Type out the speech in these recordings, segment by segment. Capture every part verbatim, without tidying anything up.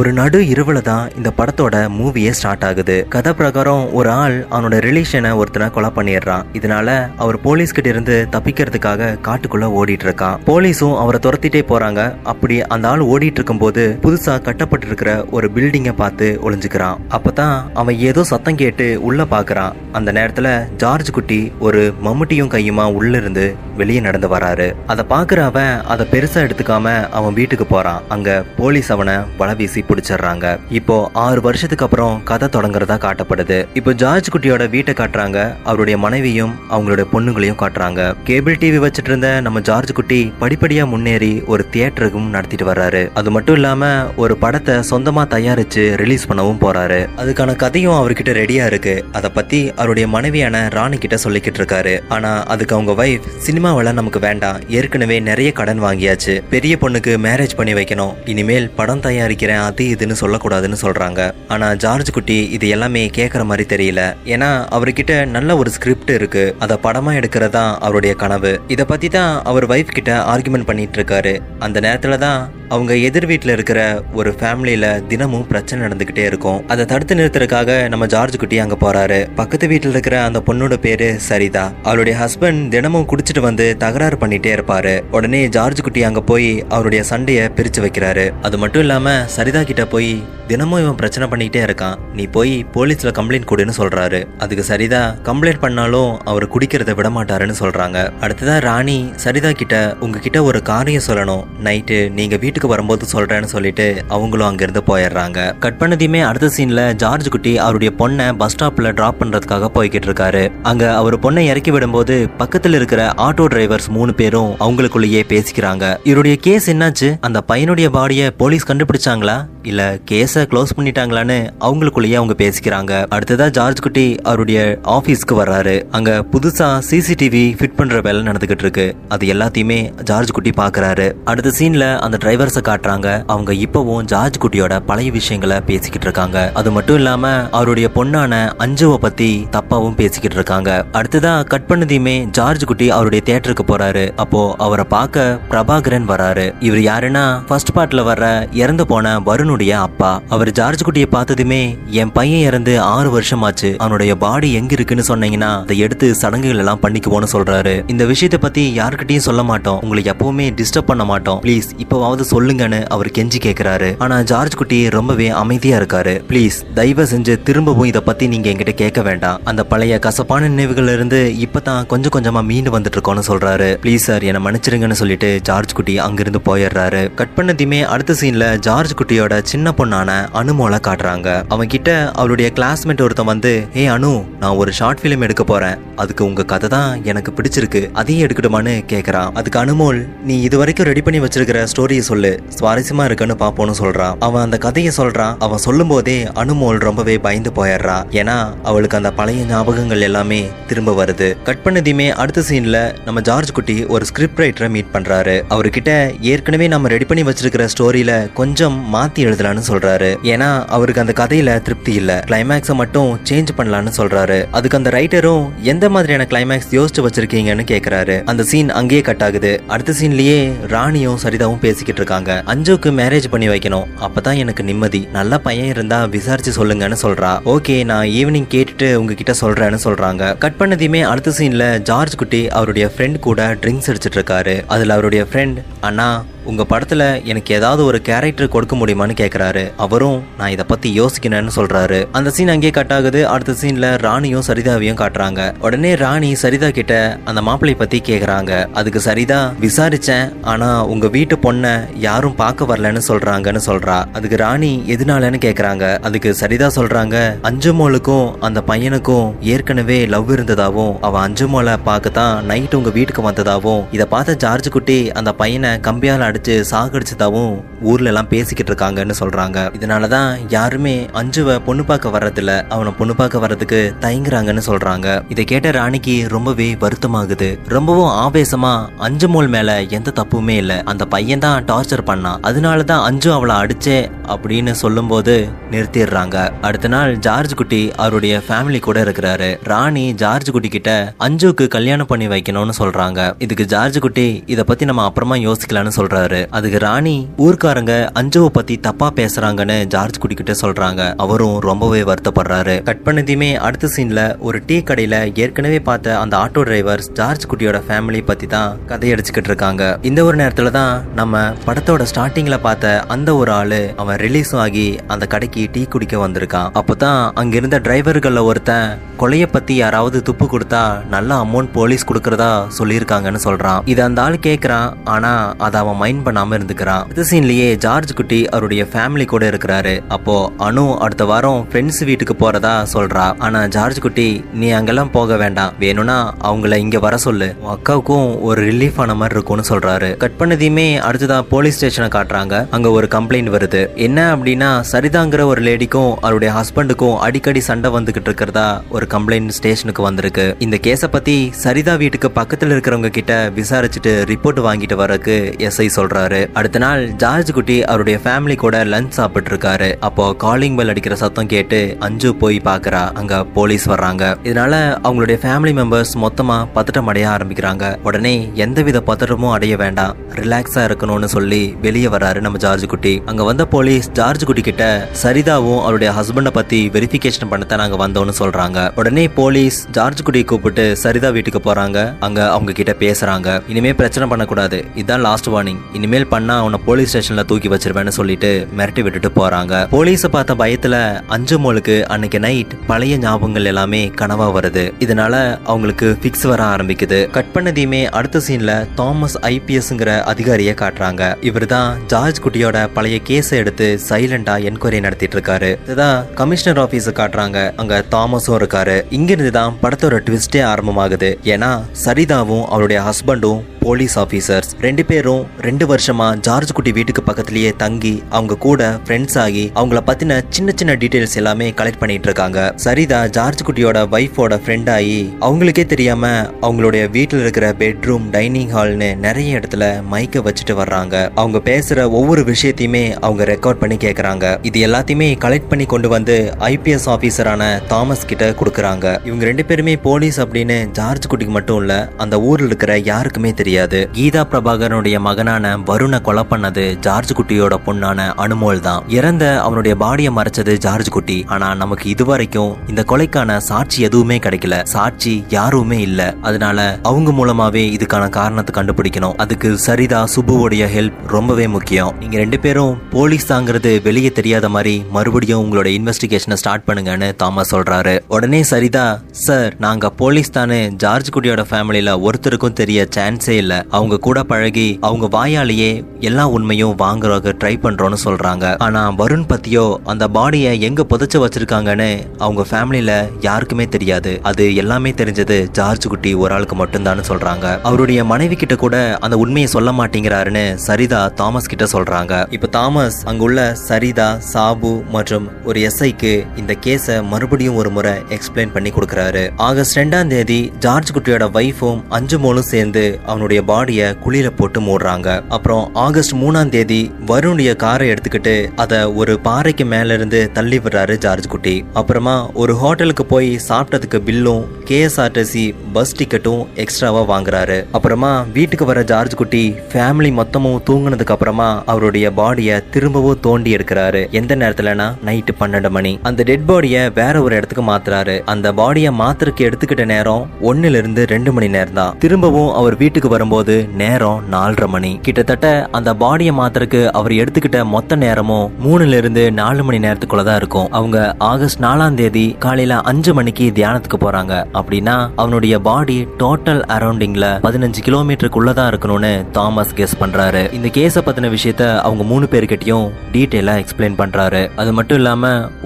ஒரு நடு இரவுல தான் இந்த படத்தோட மூவியே ஸ்டார்ட் ஆகுது. கதை பிரகாரம் ஒரு ஆள் அவனோட ரிலேஷனை ஒருத்தனை கொலை பண்ணிடுறான். இதனால அவர் போலீஸ் கிட்ட இருந்து தப்பிக்கிறதுக்காக காட்டுக்குள்ள ஓடிட்டு இருக்கான். போலீஸும் அவரை துரத்திட்டே போறாங்க. அப்படி அந்த ஆள் ஓடிட்டு இருக்கும் போது புதுசா கட்டப்பட்டு இருக்கிற ஒரு பில்டிங்கை பார்த்து ஒளிஞ்சுக்கிறான். அப்பதான் அவன் ஏதோ சத்தம் கேட்டு உள்ள பாக்குறான். அந்த நேரத்துல ஜார்ஜ் குட்டி ஒரு மம்முட்டியும் கையுமா உள்ள இருந்து வெளியே நடந்து வராரு. அதை பாக்குற அவன் அதை பெருசா எடுத்துக்காம அவன் வீட்டுக்கு போறான். அங்க போலீஸ் அவனை வலவீசி பிடிச்சிடுறாங்க. இப்போ ஆறு வருஷத்துக்கு அப்புறம் கதை தொடங்குறதா காட்டப்படுது. இப்போ ஜார்ஜ் குட்டியோட வீட்டை காட்டுறாங்க. அவருடைய மனைவியும் அவங்களுடைய பொண்ணுங்களையும் காட்டுறாங்க. கேபிள் டிவி வச்சிட்டு இருந்த நம்ம ஜார்ஜ் குட்டி படிப்படியா முன்னேறி ஒரு தியேட்டருக்கும் நடத்திட்டு வர்றாரு. அது மட்டும் இல்லாம ஒரு படத்தை சொந்தமா தயாரிச்சு ரிலீஸ் பண்ணவும் போறாரு. அதுக்கான கதையும் அவர்கிட்ட ரெடியா இருக்கு. அதை பத்தி அவருடைய மனைவியான ராணி கிட்ட சொல்லிக்கிட்டு இருக்காரு. ஆனா அதுக்கு அவங்க வைஃப், சினிமாவில நமக்கு வேண்டாம், ஏற்கனவே நிறைய கடன் வாங்கியாச்சு, பெரிய பொண்ணுக்கு மேரேஜ் பண்ணி வைக்கணும், இனிமேல் படம் தயாரிக்கிறேன் அது இதுன்னு சொல்லக்கூடாதுன்னு சொல்றாங்க. ஆனா ஜார்ஜ் குட்டி இது எல்லாமே கேட்கற மாதிரி தெரியல. ஏன்னா அவர்கிட்ட நல்ல ஒரு ஸ்கிரிப்ட் இருக்கு. அதை படமா எடுக்கிறதா அவருடைய கனவு. இதை பத்தி தான் அவர் வைஃப் கிட்ட ஆர்குமெண்ட் பண்ணிட்டு இருக்காரு. அந்த நேரத்துல தான் அவங்க எதிர் வீட்டில் இருக்கிற ஒரு ஃபேமிலியில தினமும் பிரச்சனை நடந்துகிட்டே இருக்கும். அதை தடுத்து நிறுத்துறதுக்காக நம்ம ஜார்ஜ் குட்டி அங்க போறாரு. பக்கத்து வீட்டில் இருக்கிற அந்த பொண்ணோட பேரு சரிதா. அவருடைய ஹஸ்பண்ட் தினமும் குடிச்சிட்டு வந்து தகராறு பண்ணிட்டே இருப்பாரு. உடனே ஜார்ஜ் குட்டி அங்க போய் அவருடைய சண்டையை பிரிச்சு வைக்கிறாரு. அது மட்டும் இல்லாம சரிதா கிட்ட போய் தினமும் இவன் பிரச்சனை பண்ணிக்கிட்டே இருக்கான், நீ போய் போலீஸ்ல கம்ப்ளைண்ட் கொடுன்னு சொல்றாரு. அதுக்கு சரிதா கம்ப்ளைண்ட் பண்ணாலும் அவர் குடிக்கிறத விட மாட்டாருன்னு சொல்றாங்க. அடுத்ததான் ராணி சரிதா கிட்ட உங்ககிட்ட ஒரு காரியம் சொல்லணும், நைட்டு நீங்க வீட்டுக்கு வரும்போது சொல்றேன்னு சொல்லிட்டு அவங்களும் அங்கிருந்து போயிடுறாங்க. கட் பண்ணதையுமே அடுத்த சீன்ல ஜார்ஜ் குட்டி அவருடைய பொண்ணை பஸ் ஸ்டாப்ல டிராப் பண்றதுக்காக போய்கிட்டு இருக்காரு. அங்க அவர் பொண்ணை இறக்கி விடும்போது பக்கத்துல இருக்கிற ஆட்டோ டிரைவர்ஸ் மூணு பேரும் அவங்களுக்குள்ளேயே பேசிக்கிறாங்க. இவருடைய கேஸ் என்னாச்சு, அந்த பையனுடைய பாடியை போலீஸ் கண்டுபிடிச்சாங்களா இல்ல கேஸை க்ளோஸ் பண்ணிட்டாங்களான்னு அவங்களுக்குள்ளேயே அவங்க பேசிக்கிறாங்க. அடுத்ததா ஜார்ஜ் குட்டி அவருடைய ஆபீஸ்க்கு வர்றாரு. அங்க புதுசா சிசிடிவி ஃபிட் பண்ற வேலை நடந்துகிட்டு இருக்கு. அது எல்லாத்தையுமே ஜார்ஜ் குட்டி பாக்குறாரு. அடுத்த சீன்ல அந்த டிரைவர்ஸை காட்டுறாங்க. அவங்க இப்பவும் ஜார்ஜ் குட்டியோட பழைய விஷயங்களை பேசிக்கிட்டு இருக்காங்க. அது மட்டும் இல்லாம அவருடைய பொண்ணான அஞ்சுவை பத்தி தப்பாவும் பேசிக்கிட்டு இருக்காங்க. அடுத்ததா கட் பண்ணதையுமே ஜார்ஜ் குட்டி அவருடைய தியேட்டருக்கு போறாரு. அப்போ அவரை பார்க்க பிரபாகரன் வராரு. இவர் யாருன்னா ஃபர்ஸ்ட் பார்ட்ல வர்ற இறந்து போன வருணுடைய அப்பா. அவர் ஜார்ஜ் குட்டியை பார்த்ததுமே என் பையன் இறந்து ஆறு வருஷம் ஆச்சு, அவனுடைய பாடி எங்க இருக்குன்னு சொன்னீங்கன்னா அதை எடுத்து சடங்குகள் எல்லாம் பண்ணிக்குவோன்னு சொல்றாரு. இந்த விஷயத்தை பத்தி யாருக்கிட்டையும் சொல்ல மாட்டோம், உங்களுக்கு எப்பவுமே டிஸ்டர்ப் பண்ண மாட்டோம், பிளீஸ் இப்பவாவது சொல்லுங்கன்னு அவர் கெஞ்சி கேட்கிறாரு. ஆனா ஜார்ஜ் குட்டி ரொம்பவே அமைதியா இருக்காரு. பிளீஸ் தயவு செஞ்சு திரும்பவும் இதை பத்தி நீங்க என்கிட்ட கேட்க வேண்டாம், அந்த பழைய கசப்பான நினைவுகள் இருந்து இப்பதான் கொஞ்சம் கொஞ்சமா மீண்டு வந்துட்டு இருக்கோம்னு சொல்றாரு. பிளீஸ் சார் என்னை மன்னிச்சிருங்கன்னு சொல்லிட்டு ஜார்ஜ் குட்டி அங்கிருந்து போயிடுறாரு. கட் பண்ணதையுமே அடுத்த சீன்ல ஜார்ஜ் குட்டியோட சின்ன பொண்ணான அனுமோல காட்டுறாங்க. அவங்க கிட்ட அவளுடைய கிளாஸ்மேட் ஒருத்தன் வந்து, ஏ அனு, நான் ஒரு ஷார்ட் பிலிம் எடுக்க போறேன், அதுக்கு உங்க கதை தான் எனக்கு பிடிச்சிருக்கு, அதையும் எடுக்கட்டுமான்னு கேக்குறான். அதுக்கு அனுமோல், நீ இது வரைக்கும் ரெடி பண்ணி வச்சிருக்கிற ஸ்டோரியை சொல்லு, சுவாரஸ்யமா இருக்குன்னு பாப்போம்னு சொல்றான். அவன் அந்த கதையை சொல்றான். அவன் சொல்லும் போதே அனுமோல் ரொம்பவே பயந்து போயிடுறா. ஏன்னா அவளுக்கு அந்த பழைய ஞாபகங்கள் எல்லாமே திரும்ப வருது. கட் பண்ணதையுமே அடுத்த சீன்ல நம்ம ஜார்ஜ் குட்டி ஒரு ஸ்கிரிப்ட் ரைட்டரை மீட் பண்றாரு. அவர்கிட்ட ஏற்கனவே நம்ம ரெடி பண்ணி வச்சிருக்கிற ஸ்டோரியில கொஞ்சம் மாத்தி எழுதலான்னு சொல்றாரு. ஏன்னா அவருக்கு அந்த கதையில திருப்தி இல்ல, கிளைமேக்ஸை மட்டும் சேஞ்ச் பண்ணலான்னு சொல்றாரு. அதுக்கு அந்த ரைட்டரும் எந்த மாதிரியான கிளைமேக்ஸ் யோசிச்சு வச்சிருக்கீங்கன்னு கேக்குறாரு. அந்த சீன் அங்கேயே கட் ஆகுது. அடுத்த சீன்லயே ராணியும் சரிதாவும் பேசிக்கிட்டு இருக்காங்க. அஞ்சுக்கு மேரேஜ் பண்ணி வைக்கணும், அப்பதான் எனக்கு நிம்மதி, நல்ல பையன் இருந்தா விசாரிச்சு சொல்லுங்கன்னு சொல்றா. ஓகே நான் ஈவினிங் கேட்டுட்டு உங்ககிட்ட சொல்றேன்னு சொல்றாங்க. கட் பண்ணதையுமே அடுத்த சீன்ல ஜார்ஜ் குட்டி அவருடைய ஃப்ரெண்ட் கூட ட்ரிங்க்ஸ் அடிச்சிட்டு இருக்காரு. அதுல அவருடைய ஃப்ரெண்ட், அண்ணா உங்க படத்துல எனக்கு ஏதாவது ஒரு கேரக்டர் கொடுக்க முடியுமான்னு கேக்குறாரு. அவரும் நான் இதை பத்தி யோசிக்கணும்னு சொல்றாரு. அந்த சீன் அங்கேயே கட் ஆகுது. அடுத்த சீன்ல ராணியும் சரிதாவையும் காட்டுறாங்க. உடனே ராணி சரிதா கிட்ட அந்த மாப்பிள்ளை பத்தி கேக்குறாங்க. அதுக்கு சரிதா, விசாரிச்சேன் ஆனா உங்க வீட்டு பொண்ண யாரும் பார்க்க வரலன்னு சொல்றாங்கன்னு சொல்றா. அதுக்கு ராணி எதுனாலன்னு கேக்குறாங்க. அதுக்கு சரிதா சொல்றாங்க, அஞ்சுமோளுக்கும் அந்த பையனுக்கும் ஏற்கனவே லவ் இருந்ததாவும் அவ அஞ்சுமோளை பார்க்கத்தான் நைட் உங்க வீட்டுக்கு வந்ததாவும் இதை பார்த்த ஜார்ஜ் குட்டி அந்த பையனை கம்பியால அடிச்சு சாகடிச்சதாவும் ஊர்ல எல்லாம் பேசிக்கிட்டு இருக்காங்கன்னு சொல்றாங்க. இதனாலதான் யாருமே அஞ்சுவை பொண்ணு பார்க்க வர்றதில்ல, அவனை பொண்ணு பார்க்க வர்றதுக்கு தயங்குறாங்கன்னு சொல்றாங்க. இதை கேட்ட ராணிக்கு ரொம்பவே வருத்தமாகுது. ரொம்பவும் ஆவேசமா, அஞ்சுமோல் மேல எந்த தப்புமே இல்ல, அந்த பையன் தான் டார்ச்சர் பண்ணான், அதனாலதான் அஞ்சு அவளை அடிச்சே அப்படின்னு சொல்லும் போது நிறுத்திடுறாங்க. அடுத்த நாள் ஜார்ஜ் குட்டி அவருடைய ஃபேமிலி கூட இருக்கிறாரு. ராணி ஜார்ஜ் குட்டி கிட்ட அஞ்சுக்கு கல்யாணம் பண்ணி வைக்கணும்னு சொல்றாங்க. இதுக்கு ஜார்ஜ் குட்டி இதை பத்தி நம்ம அப்புறமா யோசிக்கலாம்னு சொல்றாரு. சொல்றாரு. அதுக்கு ராணி ஊர்க்காரங்க அஞ்சுவை பத்தி தப்பா பேசுறாங்கன்னு ஜார்ஜ் குட்டிக்கிட்ட சொல்றாங்க. அவரும் ரொம்பவே வருத்தப்படுறாரு. கட் பண்ணதையுமே அடுத்த சீன்ல ஒரு டீ கடையில ஏற்கனவே பார்த்த அந்த ஆட்டோ டிரைவர் ஜார்ஜ் குட்டியோட ஃபேமிலி பத்தி தான் கதையடிச்சுக்கிட்டு இருக்காங்க. இந்த ஒரு நேரத்துல தான் நம்ம படத்தோட ஸ்டார்டிங்ல பார்த்த அந்த ஒரு ஆளு அவன் ரிலீஸும் ஆகி அந்த கடைக்கு டீ குடிக்க வந்திருக்கான். அப்பதான் அங்க இருந்த டிரைவர்கள்ல ஒருத்தன் கொலைய பத்தி யாராவது துப்பு கொடுத்தா நல்ல அமௌண்ட் போலீஸ் கொடுக்கறதா சொல்லியிருக்காங்கன்னு சொல்றான். இது அந்த ஆள் கேக்குறான். ஆனா அதை அவன் மைண்ட் பண்ணாம இருந்துக்கிறான். இந்த சீன்லயே ஜார்ஜ் குட்டி அவருடைய ஃபேமிலி கூட இருக்கிறாரு. அப்போ அனு அடுத்த வாரம் ஃப்ரெண்ட்ஸ் வீட்டுக்கு போறதா சொல்றா. ஆனா ஜார்ஜ் குட்டி நீ அங்கெல்லாம் போக வேண்டாம், வேணும்னா அவங்கள இங்க வர சொல்லு, அக்காவுக்கும் ஒரு ரிலீஃப் ஆன மாதிரி இருக்கும்னு சொல்றாரு. கட் பண்ணதையுமே அடுத்ததான் போலீஸ் ஸ்டேஷனை காட்டுறாங்க. அங்க ஒரு கம்ப்ளைண்ட் வருது. என்ன அப்படின்னா சரிதாங்கிற ஒரு லேடிக்கும் அவருடைய ஹஸ்பண்டுக்கும் அடிக்கடி சண்டை வந்துகிட்டு இருக்கிறதா ஒரு கம்ப்ளைண்ட் ஸ்டேஷனுக்கு வந்திருக்கு. இந்த கேஸை பத்தி சரிதா வீட்டுக்கு பக்கத்துல இருக்கிறவங்க கிட்ட விசாரிச்சுட்டு ரிப்போர்ட் வாங்கிட்டு வரக்கு எஸ்ஐ சொல்றாரு. அடுத்த நாள் ஜார்ஜ் குட்டி அவருடைய ஃபேமிலி கூட லஞ்ச் சாப்பிட்டு இருக்காரு. அப்போ காலிங் பெல் அடிக்கிற சத்தம் கேட்டு அஞ்சு போய் பாக்குறா. அங்க போலீஸ் வர்றாங்க. இதனால அவங்களுடைய ஃபேமிலி மெம்பர்ஸ் மொத்தமா பதட்டம் அடைய ஆரம்பிக்கிறாங்க. உடனே எந்தவித பதட்டமும் அடைய வேண்டாம், ரிலாக்ஸா இருக்கணும்னு சொல்லி வெளியே வராரு நம்ம ஜார்ஜ் குட்டி. அங்க வந்த போலீஸ் ஜார்ஜ் குட்டி கிட்ட சரிதாவும் அவருடைய ஹஸ்பண்ட பத்தி வெரிஃபிகேஷன் பண்ணத்தான் நாங்க வந்தோம்னு சொல்றாங்க. உடனே போலீஸ் ஜார்ஜ் குட்டியை கூப்பிட்டு சரிதா வீட்டுக்கு போறாங்க. அங்க அவங்க கிட்ட பேசுறாங்க. இனிமே பிரச்சனை பண்ணக்கூடாது, இதுதான் லாஸ்ட் வார்னிங், இனிமேல் பண்ணா அவனை போலீஸ் ஸ்டேஷன்ல தூக்கி வச்சிருவேன்னு சொல்லிட்டு மிரட்டி விட்டுட்டு போறாங்க. போலீஸ பார்த்த பயத்துல அஞ்சுமோளுக்கு அன்னைக்கு நைட் பழைய ஞாபகங்கள் எல்லாமே கனவா வருது. இதனால அவங்களுக்கு பிக்ஸ் வர ஆரம்பிக்குது. கட் பண்ணதையுமே அடுத்த சீன்ல தாமஸ் ஐபிஎஸ்ங்கிற அதிகாரியை காட்டுறாங்க. இவர் தான் ஜார்ஜ் குட்டியோட பழைய கேஸை எடுத்து சைலண்டா என்கொயரி நடத்திட்டு இருக்காரு. இதுதான் கமிஷனர் ஆபீஸ் காட்டுறாங்க. அங்க தாமஸும் இருக்காரு. இங்கிருந்துதான் படத்தோட ட்விஸ்டே ஆரம்பமாகுது. ஏன்னா சரிதாவும் அவருடைய ஹஸ்பண்டும் போலீஸ் ஆபீசர்ஸ் ரெண்டு பேரும் ரெண்டு வருஷமா ஜார்ஜ் குட்டி வீட்டுக்கு பக்கத்திலேயே தங்கி அவங்க கூட ஃப்ரெண்ட்ஸ் ஆகி அவங்கள பத்தின சின்ன சின்ன டீடைல்ஸ் எல்லாமே கலெக்ட் பண்ணிட்டு இருக்காங்க. சரிதா ஜார்ஜ் குட்டியோட வைஃபோட ஃப்ரெண்ட் ஆகி அவங்களுக்கே தெரியாம அவங்களுடைய வீட்டில் இருக்கிற பெட்ரூம், டைனிங் ஹால்னு நிறைய இடத்துல மைக்க வச்சுட்டு வர்றாங்க. அவங்க பேசுற ஒவ்வொரு விஷயத்தையுமே அவங்க ரெக்கார்ட் பண்ணி கேட்கறாங்க. இது எல்லாத்தையுமே கலெக்ட் பண்ணி கொண்டு வந்து ஐபிஎஸ் ஆபீசரான தாமஸ் கிட்ட கொடுக்கறாங்க. இவங்க ரெண்டு பேருமே போலீஸ் அப்படின்னு ஜார்ஜ் குட்டிக்கு மட்டும் இல்ல, அந்த ஊர்ல இருக்கிற யாருக்குமே தெரியும். கீதா பிரபாகரனுடைய மகனான வருணை கொலை பண்ணது ஜார்ஜ் குட்டியோட பொண்ணான அனுமோல் தான். இறந்த அவனுடைய பாடியை மறைச்சது ஜார்ஜ் குட்டி. ஆனா நமக்கு இதுவரைக்கும் இந்த கொலைக்கான சாட்சி எதுவுமே கிடைக்கல. சாட்சி யாருமே இல்ல. அதனால அவங்க மூலமாவே இதுக்கான காரணத்தை கண்டுபிடிக்கணும். அதுக்கு சரிதா சுபுவோடைய ஹெல்ப் ரொம்பவே முக்கியம். நீங்க ரெண்டு பேரும் போலீஸ் தாங்கிறது வெளியே தெரியாத மாதிரி மறுபடியும் உங்களோட இன்வெஸ்டிகேஷனை ஸ்டார்ட் பண்ணுங்கன்னு தாமஸ் சொல்றாரு. உடனே சரிதா, சார் நாங்க போலீஸ் தானே, ஜார்ஜ் குட்டியோட ஃபேமிலியில ஒருத்தருக்கும் தெரிய சான்ஸே இல்ல, அவங்க கூட பழகி அவங்க வாயாலேயே எல்லா உண்மையும் வாங்குறதுக்கு ட்ரை பண்றோம்னு சொல்றாங்க. ஆனா வருண் பத்தியோ அந்த பாடியை எங்க புதைச்சு வச்சிருக்காங்கன்னு அவங்க ஃபேமிலியில யாருக்குமே தெரியாது. அது எல்லாமே தெரிஞ்சது ஜார்ஜ் குட்டி ஒரு ஆளுக்கு மட்டும்தான் சொல்றாங்க. அவருடைய மனைவி கிட்ட கூட அந்த உண்மையை சொல்ல மாட்டேங்கிறாருன்னு சரிதா தாமஸ் கிட்ட சொல்றாங்க. இப்ப தாமஸ் அங்குள்ள சரிதா, சாபு மற்றும் ஒரு எஸ்ஐக்கு இந்த கேஸ மறுபடியும் ஒரு முறை எக்ஸ்பிளைன் பண்ணி கொடுக்கறாரு. ஆகஸ்ட் ரெண்டாம் தேதி ஜார்ஜ் குட்டியோட வைஃபும் அஞ்சுமோளும் சேர்ந்து அவனுடைய பாடியை குளிர போட்டு மூடுறாங்க. அப்புறம் ஆகஸ்ட் மூணாம் தேதி வருணுடைய காரை எடுத்துக்கிட்டு அதை ஒரு பாறைக்கு மேல இருந்து தள்ளி விடுறாரு ஜார்ஜ் குட்டி. அப்புறமா ஒரு ஹோட்டலுக்கு போய் சாப்பிட்டதுக்கு பில்லும் கேஎஸ்ஆர்டிசி பஸ் டிக்கெட்டும் எக்ஸ்ட்ராவா வாங்குறாரு. அப்புறமா வீட்டுக்கு வர ஜார்ஜ் குட்டி ஃபேமிலி மொத்தமும் தூங்கினதுக்கு அப்புறமா அவருடைய பாடியை திரும்பவும் தோண்டி எடுக்கிறாரு. எந்த நேரத்துலனா நைட்டு பன்னெண்டு மணி. அந்த டெட் பாடியை வேற ஒரு இடத்துக்கு மாத்துறாரு. அந்த பாடியை மாத்திரக்கு எடுத்துக்கிட்ட நேரம் ஒன்னுல இருந்து ரெண்டு மணி நேரம் தான். திரும்பவும் அவர் வீட்டுக்கு வர போது நேரம் நாலரை மணி. கிட்டத்தட்ட அந்த பாடியை மாத்திரக்கு அவர் எடுத்துக்கிட்ட மொத்த நேரமும் மூணுல இருந்து நாலு மணி நேரத்துக்குள்ளதான் இருக்கும். அவங்க ஆகஸ்ட் நாலாம் தேதி காலையில அஞ்சு மணிக்கு தியானத்துக்கு போறாங்க. அப்படின்னா அவனுடைய பாடி டோட்டல் அரௌண்டிங்ல பதினஞ்சு கிலோமீட்டருக்குள்ளதான் இருக்கணும்னு தாமஸ் கெஸ் பண்றாரு. இந்த கேஸ பத்தின விஷயத்த அவங்க மூணு பேர்கிட்டயும் டீட்டெயிலா எக்ஸ்பிளைன் பண்றாரு. அது மட்டும் இல்லாம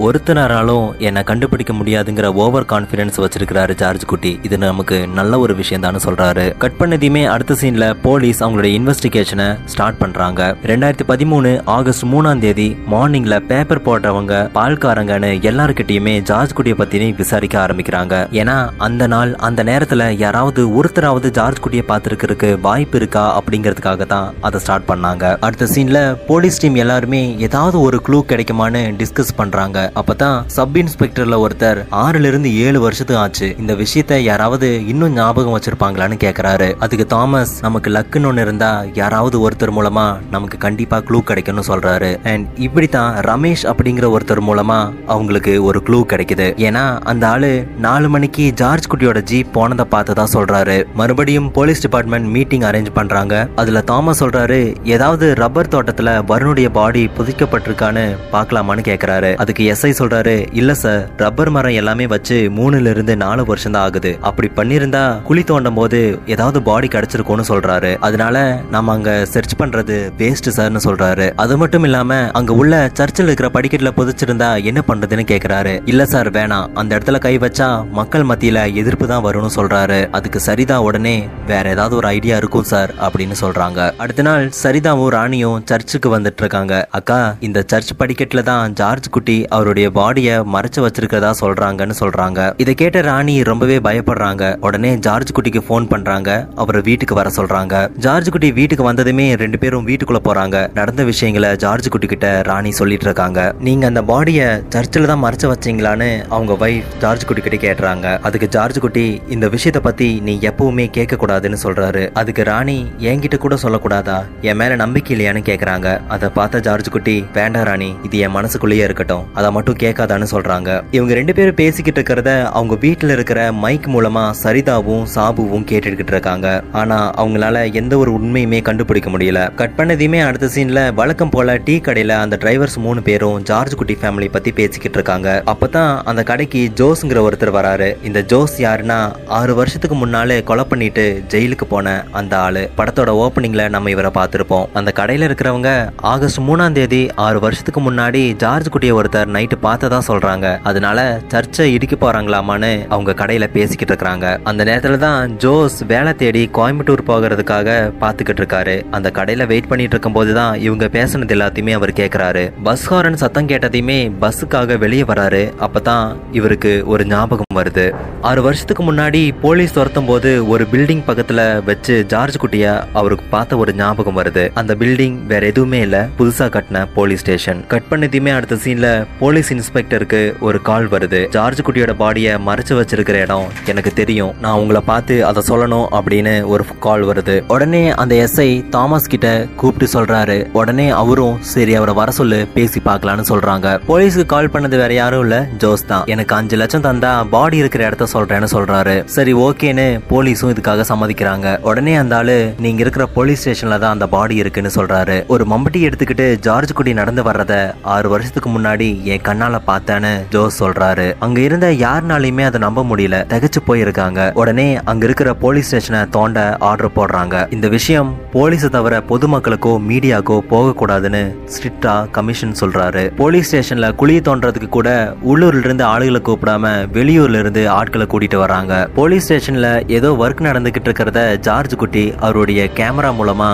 ஒருத்தனாலும் என்னை கண்டுபிடிக்க முடியாதுங்கிற ஓவர் கான்பிடன்ஸ் வச்சிருக்கிறாரு ஜார்ஜ் குட்டி. இது நமக்கு நல்ல ஒரு விஷயம் தான் சொல்றாரு. கட் பண்ணதையுமே அடுத்த சீன்ல போலீஸ் அவங்களுடைய இன்வெஸ்டிகேஷனை ஸ்டார்ட் பண்றாங்க. ரெண்டாயிரத்தி பதிமூணு ஆகஸ்ட் மூணாம் தேதி மார்னிங்ல பேப்பர் போடுறவங்க, பால்காரங்கன்னு எல்லாருக்கிட்டையுமே ஜார்ஜ் குட்டியை பத்தினே விசாரிக்க ஆரம்பிக்கிறாங்க. ஏன்னா அந்த நாள் அந்த நேரத்தில் யாராவது ஒருத்தராவது ஜார்ஜ் குட்டியை பார்த்துருக்கிறதுக்கு வாய்ப்பு இருக்கா அப்படிங்கிறதுக்காக தான் அதை ஸ்டார்ட் பண்ணாங்க. அடுத்த சீனில் போலீஸ் டீம் எல்லாருமே ஏதாவது ஒரு க்ளூ கிடைக்குமான்னு டிஸ்கஸ் பண்ணுறாங்க. அப்போ தான் சப் இன்ஸ்பெக்டரில் ஒருத்தர் ஆறுலேருந்து ஏழு வருஷத்துக்கு ஆச்சு, இந்த விஷயத்தை யாராவது இன்னும் ஞாபகம் வச்சுருப்பாங்களான்னு கேட்குறாரு. அதுக்கு தாமஸ் நமக்கு லக்குன்னு ஒன்று இருந்தால் யாராவது ஒருத்தர் மூலமாக நமக்கு கண்டிப்பாக க்ளூ கிடைக்கும்னு சொல்கிறாரு. அண்ட் இப்படி தான் ரமேஷ் அப்படிங்கிற ஒருத்தர் மூலமாக அவங்களுக்கு ஒரு க்ளூ கிடைக்குது. ஏன்னா அந்த ஆள் நாலு மணிக்கு ஜார்ஜ் குட்டியோட ஜீப் போனதை பார்த்ததா சொல்றாரு. மறுபடியும் போலீஸ் டிபார்ட்மெண்ட் மீட்டிங் அரேஞ்ச் பண்றாங்க. அதுல தாமஸ் சொல்றாரு, ஏதாவது ரப்பர் தோட்டத்துல வருணுடைய பாடி புதைக்கப்பட்டிருக்கான்னு பார்க்கலாமான்னு கேக்குறாரு. அதுக்கு எஸ்ஐ சொல்றாரு, இல்ல சார், ரப்பர் மரம் எல்லாமே வச்சு மூணுல இருந்து நாலு வருஷம் தான் ஆகுது, அப்படி பண்ணிருந்தா குழி தோண்டும் போது ஏதாவது பாடி கிடைச்சிருக்கும்னு சொல்றாரு. அதனால நாம அங்க சர்ச் பண்றது வேஸ்ட் சார்னு சொல்றாரு. அது மட்டும் இல்லாம அங்க உள்ள சர்ச்சில் இருக்கிற படிக்கட்டுல புதைச்சிருந்தா என்ன பண்றதுன்னு கேக்குறாரு. இல்ல சார் வேணாம், அந்த இடத்துல கை வச்சா மக்கள் மத்தியில எதிர்ப்பு தான் வரும்னு சொல்றாரு. அதுக்கு சரிதா உடனே வேற ஏதாவது ஒரு ஐடியா இருக்கும் சார் அப்படின்னு சொல்றாங்க. அடுத்த நாள் சரிதாவும் ராணியும் சர்ச்சுக்கு வந்துட்டு இருக்காங்க. அக்கா, இந்த சர்ச் படிக்கட்டுல தான் ஜார்ஜ் குட்டி அவருடைய பாடியை மறைச்சு வச்சிருக்கிறதா சொல்றாங்கன்னு சொல்றாங்க. இதை கேட்ட ராணி ரொம்பவே பயப்படுறாங்க. உடனே ஜார்ஜ் குட்டிக்கு போன் பண்றாங்க, அவரை வீட்டுக்கு வர சொல்றாங்க. ஜார்ஜ் குட்டி வீட்டுக்கு வந்ததுமே ரெண்டு பேரும் வீட்டுக்குள்ள போறாங்க. நடந்த விஷயங்களை ஜார்ஜ் குட்டி கிட்ட ராணி சொல்லிட்டு இருக்காங்க. நீங்க அந்த பாடியை சர்ச்சில் தான் மறைச்சு வச்சீங்களான்னு அவங்க வைஃப் ஜார்ஜ் குட்டி கிட்ட கேட்டுறாங்க. அதுக்கு ஜார்ஜ் குட்டி, இந்த விஷயத்தை பத்தி நீ எப்பவுமே கேட்க கூடாதுன்னு சொல்றாரு. அதுக்கு ராணி, என்கிட்ட கூட சொல்லக்கூடாதா, என் மேல நம்பிக்கை இல்லையான்னு கேக்குறாங்க. அதை பார்த்த ஜார்ஜ் குட்டி, வேண்டாம் ராணி, இது என் மனசுக்குள்ளேயே இருக்கட்டும், அதை மட்டும் கேட்காதான்னு சொல்றாங்க. இவங்க ரெண்டு பேரும் பேசிக்கிட்டு இருக்கிறத அவங்க வீட்டுல இருக்கிற மைக் மூலமா சரிதாவும் சாபுவும் கேட்டுக்கிட்டு இருக்காங்க. ஆனா அவங்களால எந்த ஒரு உண்மையுமே கண்டுபிடிக்க முடியல. கட் பண்ணதையுமே அடுத்த சீன்ல வழக்கம் போல டீ கடையில அந்த டிரைவர்ஸ் மூணு பேரும் ஜார்ஜ் குட்டி ஃபேமிலி பத்தி பேசிக்கிட்டு இருக்காங்க. அப்பதான் அந்த கடைக்கு ஜோஸ்ங்கிற ஒருத்தர் வராரு. இந்த ஜோஸ் யாருன்னா ஆறு வருஷத்துக்கு முன்னாலே கொலை பண்ணிட்டு ஜெயிலுக்கு போன அந்த ஆளு. படத்தோட ஓப்பனிங்ல நம்ம இவரை பார்த்திருப்போம். அந்த கடையில இருக்கிறவங்க ஆகஸ்ட் மூணாம் தேதி ஆறு வருஷத்துக்கு முன்னாடி ஜார்ஜ் குட்டியை ஒருத்தர் நைட்டு பார்த்ததா சொல்றாங்க. அதனால சர்ச்சை இடிக்க போறாங்களாமான்னு அவங்க கடையில பேசிக்கிட்டு இருக்கிறாங்க. அந்த நேரத்துல தான் ஜோஸ் வேலை தேடி கோயம்புத்தூர் போகிறதுக்காக பார்த்துக்கிட்டு இருக்காரு. அந்த கடையில வெயிட் பண்ணிட்டு இருக்கும் போதுதான் இவங்க பேசுனது எல்லாத்தையுமே அவர் கேட்கிறாரு. பஸ் ஹாரன் சத்தம் கேட்டதையுமே பஸ்ஸுக்காக வெளியே வராரு. அப்பதான் இவருக்கு ஒரு ஞாபகம் வருது. ஆறு வருஷத்துக்கு முன்னாடி போலீஸ் துரத்தும் போது ஒரு பில்டிங் பக்கத்துல வச்சு ஜார்ஜ் குட்டிய அவருக்கு பார்த்த ஒரு ஞாபகம் வருது. அந்த பில்டிங் வேற எதுவுமே இல்ல, புதுசா கட்டின போலீஸ் ஸ்டேஷன். கட் பண்ணதுமே அடுத்த சீன்ல போலீஸ் இன்ஸ்பெக்டருக்கு ஒரு கால் வருது. ஜார்ஜ் குட்டியோட பாடியை மறைச்சு வச்சிருக்கிற இடம் எனக்கு தெரியும், நான் உங்களை பார்த்து அதை சொல்லணும் அப்படின்னு ஒரு கால் வருது. உடனே அந்த எஸ்ஐ தாமஸ் கிட்ட கூப்பிட்டு சொல்றாரு. உடனே அவரும் சரி அவரை வர சொல்லு, பேசி பார்க்கலான்னு சொல்றாங்க. போலீஸ்க்கு கால் பண்ணது வேற யாரும் இல்ல, ஜோஸ் தான். எனக்கு அஞ்சு லட்சம் தந்தா பாடி இருக்கிற இடத்த சொல்றேன்னு சொல்றாரு. சரி ஓகேன்னு போலீஸும் இதுக்காக சம்மதிக்கிறாங்க. உடனே அந்த ஆளு நீங்க இருக்கிற போலீஸ் ஸ்டேஷன்ல தான் அந்த பாடி இருக்குன்னு சொல்றாரு. ஒரு மம்பட்டி எடுத்துக்கிட்டு ஜார்ஜ் குட்டி நடந்து வர்றத ஆறு வருஷத்துக்கு முன்னாடி என் கண்ணால பார்த்தேன்னு ஜோஸ் சொல்றாரு. அங்க இருந்த யாருனாலையுமே அதை நம்ப முடியல, தகச்சு போயிருக்காங்க. உடனே அங்க இருக்கிற போலீஸ் ஸ்டேஷனை தோண்ட ஆர்டர் போடுறாங்க. இந்த விஷயம் போலீஸை தவிர பொதுமக்களுக்கோ மீடியாக்கோ போக கூடாதுன்னு ஸ்ட்ரிக்டா கமிஷன் சொல்றாரு. போலீஸ் ஸ்டேஷன்ல குழியை தோன்றதுக்கு கூட உள்ளூர்ல இருந்து ஆளுகளை கூப்பிடாம வெளியூர்ல இருந்து ஆட்களை கூட்டிட்டு வராங்க. போலீஸ் ஸ்டேஷன்ல ஏதோ வர்க் நடந்துகிட்டு இருக்கிறத ஜார்ஜ் குட்டி அவருடைய கேமரா மூலமா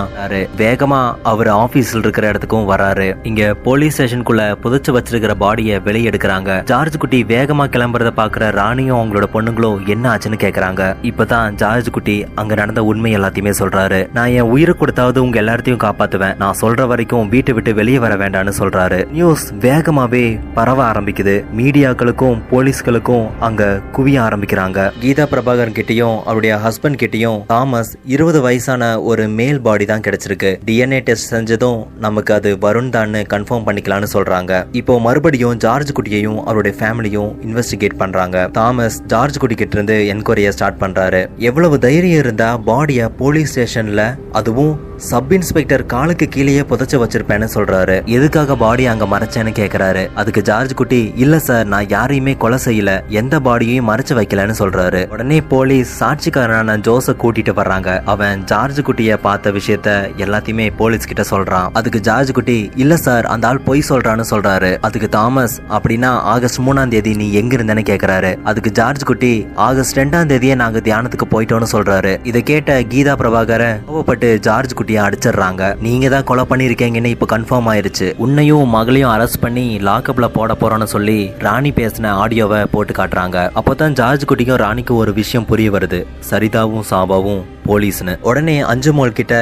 வேகமா அவர் ஆபீஸ்ல இருக்கிற இடத்துக்கும் வராரு. இங்க போலீஸ் ஸ்டேஷனுக்குள்ள புதைச்சு வச்சிருக்கிற பாடியை வெளியே எடுக்கிறாங்க. ஜார்ஜ் குட்டி வேகமா கிளம்புறத பாக்குற ராணியும் அவங்களோட பொண்ணுங்களும் என்ன ஆச்சுன்னு கேக்குறாங்க. இப்பதான் ஜார்ஜ் குட்டி அங்க நடந்த உண்மை எல்லாத்தையுமே சொல்றாரு. நான் என் உயிரை கொடுத்தாவது உங்க எல்லாத்தையும் காப்பாத்துவேன், நான் சொல்ற வரைக்கும் வீட்டை விட்டு வெளியே வர வேண்டாம்னு சொல்றாரு. நியூஸ் வேகமாவே பரவ ஆரம்பிக்குது. மீடியாக்களுக்கும் போலீஸ்களுக்கும் அங்க குவிய ஆரம்பிக்கிறாங்க. கீதா பிரபாகரன் கிட்டயும் அவருடைய ஹஸ்பண்ட் கிட்டயும் தாமஸ் இருபது வயசான ஒரு மேல் பாடி தான் கிடைச்சிருக்கு, டிஎன்ஏ டெஸ்ட் செஞ்சதும் நமக்கு அது வருண் தான் கன்ஃபார்ம் பண்ணிக்கலாம்னு சொல்றாங்க. இப்போ மறுபடியும் ஜார்ஜ் குட்டியையும் அவருடைய ஃபேமிலியும் இன்வெஸ்டிகேட் பண்றாங்க. தாமஸ் ஜார்ஜ் குட்டி கிட்ட இருந்து என்கொயரிய ஸ்டார்ட் பண்றாரு. எவ்வளவு தைரியம் இருந்தா பாடிய போலீஸ் ஸ்டேஷன்ல அதுவும் சப் இன்ஸ்பெக்டர் காலுக்கு கீழேயே புதைச்சு வச்சிருப்பேன்னு சொல்றாரு. எதுக்காக பாடி அங்க மறைச்சேன்னு கேக்குறாரு. அதுக்கு ஜார்ஜ் குட்டி, இல்ல சார், நான் யாரையுமே கொலை செய்யல, எந்த பாடியையும் மறைச்சு வைக்கலன்னு சொல்றாரு. உடனே போலீஸ் சாட்சிக்காரனான ஜோஸ கூட்டிட்டு வர்றாங்க. அவன் ஜார்ஜ் குட்டிய பார்த்த விஷயத்த எல்லாத்தையுமே போலீஸ் கிட்ட சொல்றான். அதுக்கு ஜார்ஜ் குட்டி, இல்ல சார், அந்த ஆள் பொய் சொல்றான்னு சொல்றாரு. அதுக்கு தாமஸ், அப்படின்னா ஆகஸ்ட் மூணாம் தேதி நீ எங்க இருந்தேன்னு கேக்குறாரு. அதுக்கு ஜார்ஜ் குட்டி, ஆகஸ்ட் ரெண்டாம் தேதியே நாங்க தியானத்துக்கு போயிட்டோம்னு சொல்றாரு. இதை கேட்ட கீதா பிரபாகரன் கோவப்பட்டு ஜார்ஜ் குட்டி குட்டியை அடிச்சிடுறாங்க. நீங்க தான் கொலை பண்ணிருக்கீங்கன்னு இப்ப கன்ஃபார்ம் ஆயிருச்சு. உன்னையும் மகளையும் அரெஸ்ட் பண்ணி லாக்அப்ல போட போறோம்னு சொல்லி ராணி பேசின ஆடியோவை போட்டு காட்டுறாங்க. அப்பதான் ஜார்ஜ் குட்டிக்கும் ராணிக்கும் ஒரு விஷயம் புரிய வருது, சரிதாவும் சாபாவும் போலீஸ்னு. உடனே அஞ்சுமோல் கிட்ட